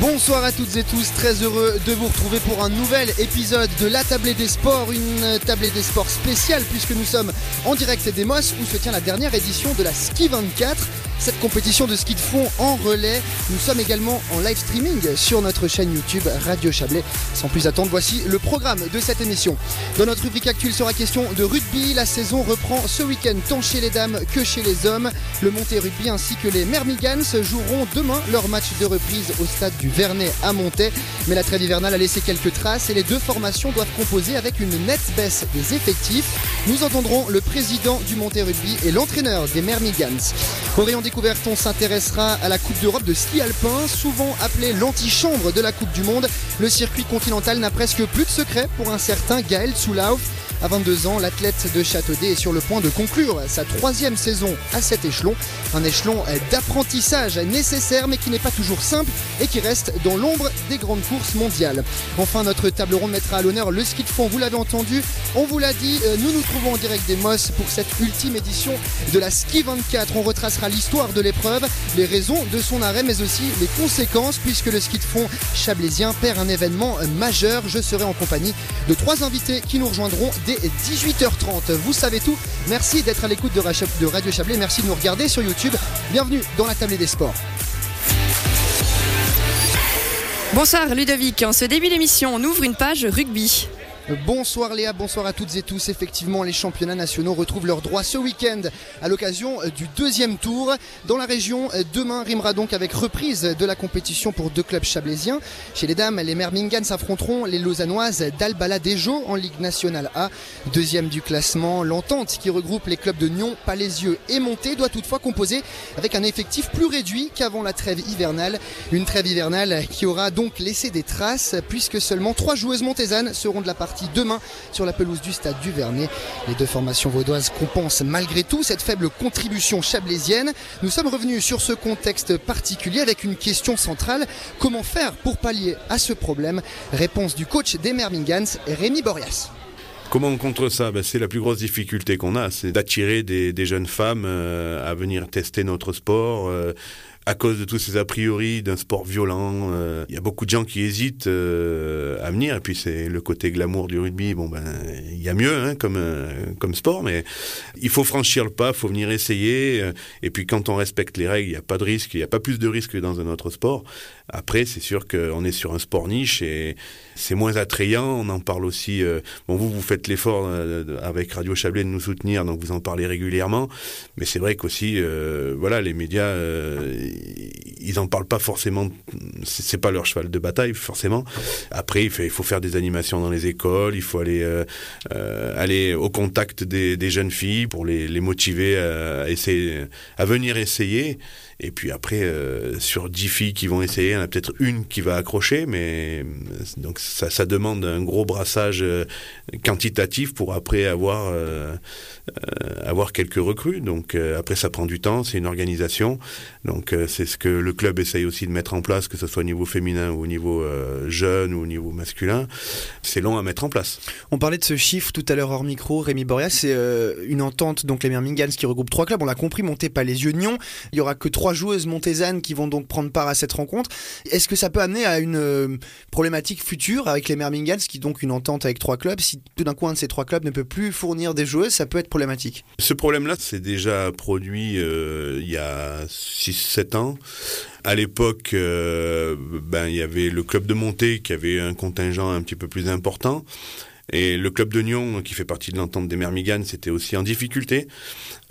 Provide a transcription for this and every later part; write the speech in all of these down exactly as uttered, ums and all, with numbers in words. Bonsoir à toutes et tous, très heureux de vous retrouver pour un nouvel épisode de La Tablée des Sports, une Tablée des Sports spéciale puisque nous sommes en direct des Moss où se tient la dernière édition de la Ski vingt-quatre, cette compétition de ski de fond en relais. Nous sommes également en live streaming sur notre chaîne YouTube Radio Chablais. Sans plus attendre, voici le programme de cette émission. Dans notre rubrique actuelle sera question de rugby, la saison reprend ce week-end tant chez les dames que chez les hommes. Le Monthey Rugby ainsi que les Mermigans joueront demain leur match de reprise au stade du Vernet à Monthey. Mais la trêve hivernale a laissé quelques traces et les deux formations doivent composer avec une nette baisse des effectifs. Nous entendrons le président du Monthey Rugby et l'entraîneur des Mermigans. Au rayon découverte, on s'intéressera à la Coupe d'Europe de Ski Alpin, souvent appelée l'antichambre de la Coupe du Monde. Le circuit continental n'a presque plus de secret pour un certain Gaël Zoulaouf. À vingt-deux ans, l'athlète de Châteaudet est sur le point de conclure sa troisième saison à cet échelon. Un échelon d'apprentissage nécessaire mais qui n'est pas toujours simple et qui reste dans l'ombre des grandes courses mondiales. Enfin, notre table ronde mettra à l'honneur le ski de fond, vous l'avez entendu, on vous l'a dit, nous nous trouvons en direct des Moss pour cette ultime édition de la Ski vingt-quatre. On retracera l'histoire de l'épreuve, les raisons de son arrêt mais aussi les conséquences puisque le ski de fond chablaisien perd un événement majeur. Je serai en compagnie de trois invités qui nous rejoindront dès dix-huit heures trente. Vous savez tout, merci d'être à l'écoute de Radio Chablais, merci de nous regarder sur YouTube. Bienvenue dans la Tablée des Sports. Bonsoir Ludovic, en ce début d'émission, on ouvre une page rugby. Bonsoir Léa, bonsoir à toutes et tous. Effectivement, les championnats nationaux retrouvent leurs droits ce week-end à l'occasion du deuxième tour. Dans la région, demain rimera donc avec reprise de la compétition pour deux clubs chablaisiens. Chez les dames, les Mermingans s'affronteront les Lausannoises d'Albala Déjo en Ligue Nationale A. Deuxième du classement, l'entente qui regroupe les clubs de Nyon, Palaisieux et Monthey doit toutefois composer avec un effectif plus réduit qu'avant la trêve hivernale. Une trêve hivernale qui aura donc laissé des traces puisque seulement trois joueuses monthésanes seront de la partie demain sur la pelouse du stade du Vernet. Les deux formations vaudoises compensent malgré tout cette faible contribution chablaisienne. Nous sommes revenus sur ce contexte particulier avec une question centrale. Comment faire pour pallier à ce problème? Réponse du coach des Mermingans, Rémi Borias. Comment on contre ça? Ben, c'est la plus grosse difficulté qu'on a, c'est d'attirer des, des jeunes femmes euh, à venir tester notre sport. Euh, à cause de tous ces a priori d'un sport violent, il euh, y a beaucoup de gens qui hésitent euh, à venir, et puis c'est le côté glamour du rugby. Bon ben, il y a mieux hein, comme, euh, comme sport, mais il faut franchir le pas, il faut venir essayer, euh, et puis quand on respecte les règles, il n'y a pas de risque, il n'y a pas plus de risque que dans un autre sport. Après, c'est sûr qu'on est sur un sport niche, et c'est moins attrayant, on en parle aussi, euh, bon vous, vous faites l'effort euh, avec Radio Chablais de nous soutenir, donc vous en parlez régulièrement, mais c'est vrai qu'aussi, euh, voilà, les médias... Euh, ils n'en parlent pas forcément, c'est pas leur cheval de bataille forcément. Après il faut, il faut faire des animations dans les écoles, il faut aller, euh, aller au contact des, des jeunes filles pour les, les motiver à, essayer, à venir essayer. Et puis après, euh, sur dix filles qui vont essayer, il y en a peut-être une qui va accrocher, mais donc ça, ça demande un gros brassage euh, quantitatif pour après avoir, euh, euh, avoir quelques recrues. Donc euh, après, ça prend du temps, c'est une organisation. Donc euh, c'est ce que le club essaye aussi de mettre en place, que ce soit au niveau féminin ou au niveau euh, jeune ou au niveau masculin. C'est long à mettre en place. On parlait de ce chiffre tout à l'heure hors micro, Rémi Borias, c'est euh, une entente, donc les Mermingans qui regroupe trois clubs, on l'a compris, Monthey, Palaisieux, Nyon, il n'y aura que trois joueuses monthésanes qui vont donc prendre part à cette rencontre. Est-ce que ça peut amener à une euh, problématique future avec les Mermingans qui donc une entente avec trois clubs? Si tout d'un coup un de ces trois clubs ne peut plus fournir des joueuses, ça peut être problématique. Ce problème-là c'est déjà produit euh, il y a six sept ans. À l'époque, euh, ben, il y avait le club de Monthey qui avait un contingent un petit peu plus important. Et le club de Nyon, qui fait partie de l'entente des Mermigans, c'était aussi en difficulté.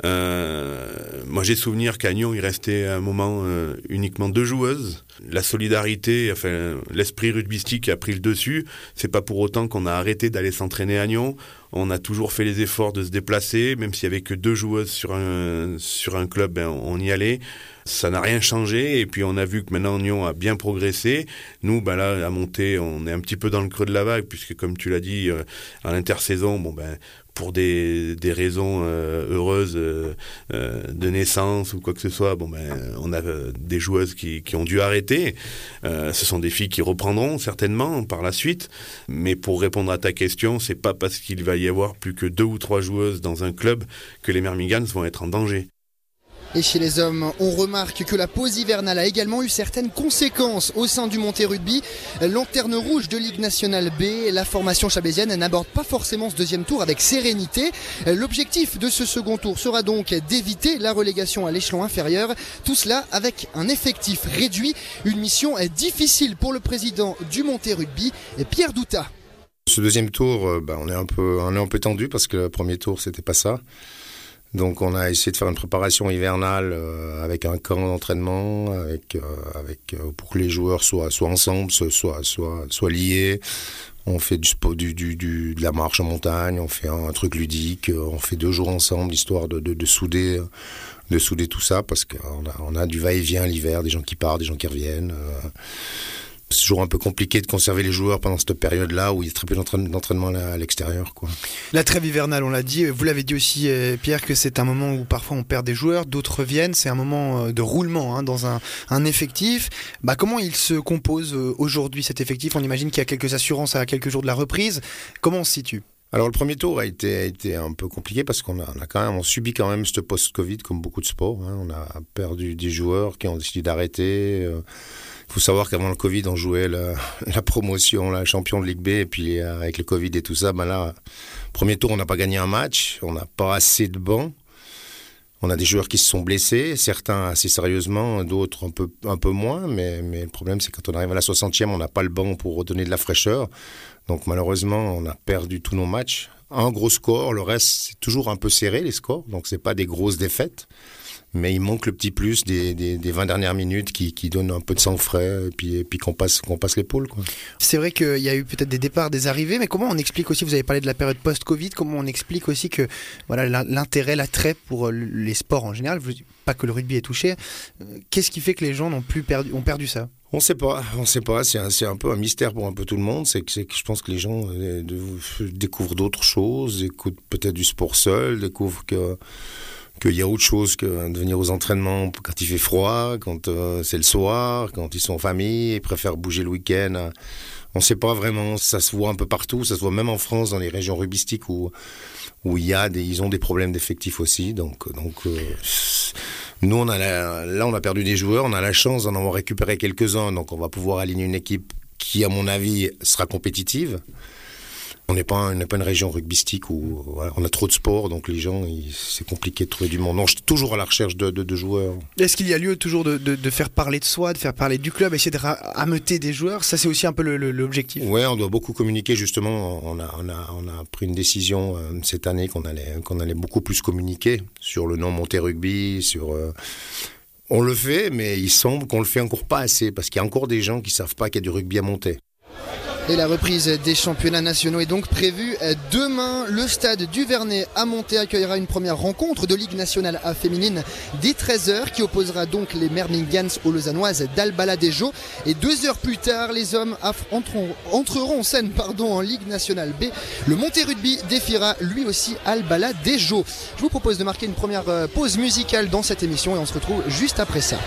Euh, moi, j'ai souvenir qu'à Nyon, il restait à un moment euh, uniquement deux joueuses. La solidarité, enfin, l'esprit rugbystique a pris le dessus. C'est pas pour autant qu'on a arrêté d'aller s'entraîner à Nyon. On a toujours fait les efforts de se déplacer. Même s'il y avait que deux joueuses sur un, sur un club, ben, on y allait. Ça n'a rien changé, et puis on a vu que maintenant Nyon a bien progressé. Nous, ben là, à Monthey, on est un petit peu dans le creux de la vague, puisque comme tu l'as dit, euh, à l'intersaison, bon ben, pour des, des raisons euh, heureuses euh, euh, de naissance ou quoi que ce soit, bon ben, on a euh, des joueuses qui, qui ont dû arrêter. Euh, ce sont des filles qui reprendront certainement par la suite, mais pour répondre à ta question, c'est pas parce qu'il va y avoir plus que deux ou trois joueuses dans un club que les Mermigans vont être en danger. Et chez les hommes, on remarque que la pause hivernale a également eu certaines conséquences au sein du Monthey Rugby. Lanterne rouge de Ligue Nationale B, la formation chablaisienne n'aborde pas forcément ce deuxième tour avec sérénité. L'objectif de ce second tour sera donc d'éviter la relégation à l'échelon inférieur. Tout cela avec un effectif réduit. Une mission difficile pour le président du Monthey Rugby, Pierre Douta. Ce deuxième tour, bah, on est un peu, on est un peu tendu parce que le premier tour, c'était pas ça. Donc on a essayé de faire une préparation hivernale euh, avec un camp d'entraînement, avec, euh, avec, euh, pour que les joueurs soient, soient ensemble, soient, soient, soient liés. On fait du, du, du, du, de la marche en montagne, on fait un, un truc ludique, on fait deux jours ensemble, histoire de, de, de, souder, de souder tout ça, parce qu'on a, on a du va-et-vient l'hiver, des gens qui partent, des gens qui reviennent. Euh, C'est toujours un peu compliqué de conserver les joueurs pendant cette période-là où il y a très peu d'entraînement à l'extérieur, quoi. La trêve hivernale, on l'a dit, vous l'avez dit aussi, Pierre, que c'est un moment où parfois on perd des joueurs, d'autres reviennent. C'est un moment de roulement hein, dans un, un effectif. Bah, comment il se compose aujourd'hui, cet effectif? On imagine qu'il y a quelques assurances à quelques jours de la reprise. Comment on se situe? Alors le premier tour a été, a été un peu compliqué parce qu'on a, on a quand même, on subit quand même ce post-Covid comme beaucoup de sports. Hein. On a perdu des joueurs qui ont décidé d'arrêter. Euh, Il faut savoir qu'avant le Covid, on jouait la, la promotion, la champion de Ligue B, et puis avec le Covid et tout ça, ben là, premier tour, on n'a pas gagné un match, on n'a pas assez de bancs, on a des joueurs qui se sont blessés, certains assez sérieusement, d'autres un peu, un peu moins, mais, mais le problème, c'est quand on arrive à la soixantième, on n'a pas le banc pour redonner de la fraîcheur, donc malheureusement, on a perdu tous nos matchs. Un gros score, le reste, c'est toujours un peu serré, les scores, donc c'est pas des grosses défaites. Mais il manque le petit plus des, des, des vingt dernières minutes qui, qui donnent un peu de sang frais et puis, et puis qu'on passe, qu'on passe l'épaule, quoi. C'est vrai qu'il y a eu peut-être des départs, des arrivées, mais comment on explique aussi, vous avez parlé de la période post-Covid, comment on explique aussi que voilà, l'intérêt, l'attrait pour les sports en général, pas que le rugby est touché, qu'est-ce qui fait que les gens n'ont plus perdu, ont perdu ça ? On sait pas, on sait pas, c'est un, c'est un peu un mystère pour un peu tout le monde, c'est que, c'est que je pense que les gens euh, découvrent d'autres choses, écoutent peut-être du sport seul, découvrent que... qu'il y a autre chose que de venir aux entraînements quand il fait froid, quand euh, c'est le soir, quand ils sont en famille, ils préfèrent bouger le week-end. On ne sait pas vraiment, ça se voit un peu partout, ça se voit même en France, dans les régions rugbystiques où, où il y a des, ils ont des problèmes d'effectifs aussi. Donc, donc euh, nous, on a la, là, on a perdu des joueurs, on a la chance d'en avoir récupéré quelques-uns, donc on va pouvoir aligner une équipe qui, à mon avis, sera compétitive. On n'est pas, on n'est pas une région rugbystique où voilà, on a trop de sports, donc les gens, ils, c'est compliqué de trouver du monde. On est toujours à la recherche de, de, de joueurs. Est-ce qu'il y a lieu toujours de, de, de faire parler de soi, de faire parler du club, essayer de ra- ameuter des joueurs? Ça, c'est aussi un peu le, le, l'objectif. Ouais, on doit beaucoup communiquer, justement. On a, on a, on a pris une décision euh, cette année qu'on allait, qu'on allait beaucoup plus communiquer sur le nom Monthey Rugby, sur... Euh, on le fait, mais il semble qu'on le fait encore pas assez, parce qu'il y a encore des gens qui savent pas qu'il y a du rugby à Monthey. Et la reprise des championnats nationaux est donc prévue demain. Le stade du Vernet à Monthey accueillera une première rencontre de Ligue Nationale A féminine dès treize heures qui opposera donc les Mermigans aux Lausannoises d'Albala Déjo. Et deux heures plus tard, les hommes entreront, entreront en scène pardon, en Ligue Nationale B. Le Monthey Rugby défiera lui aussi Albala Déjo. Je vous propose de marquer une première pause musicale dans cette émission et on se retrouve juste après ça.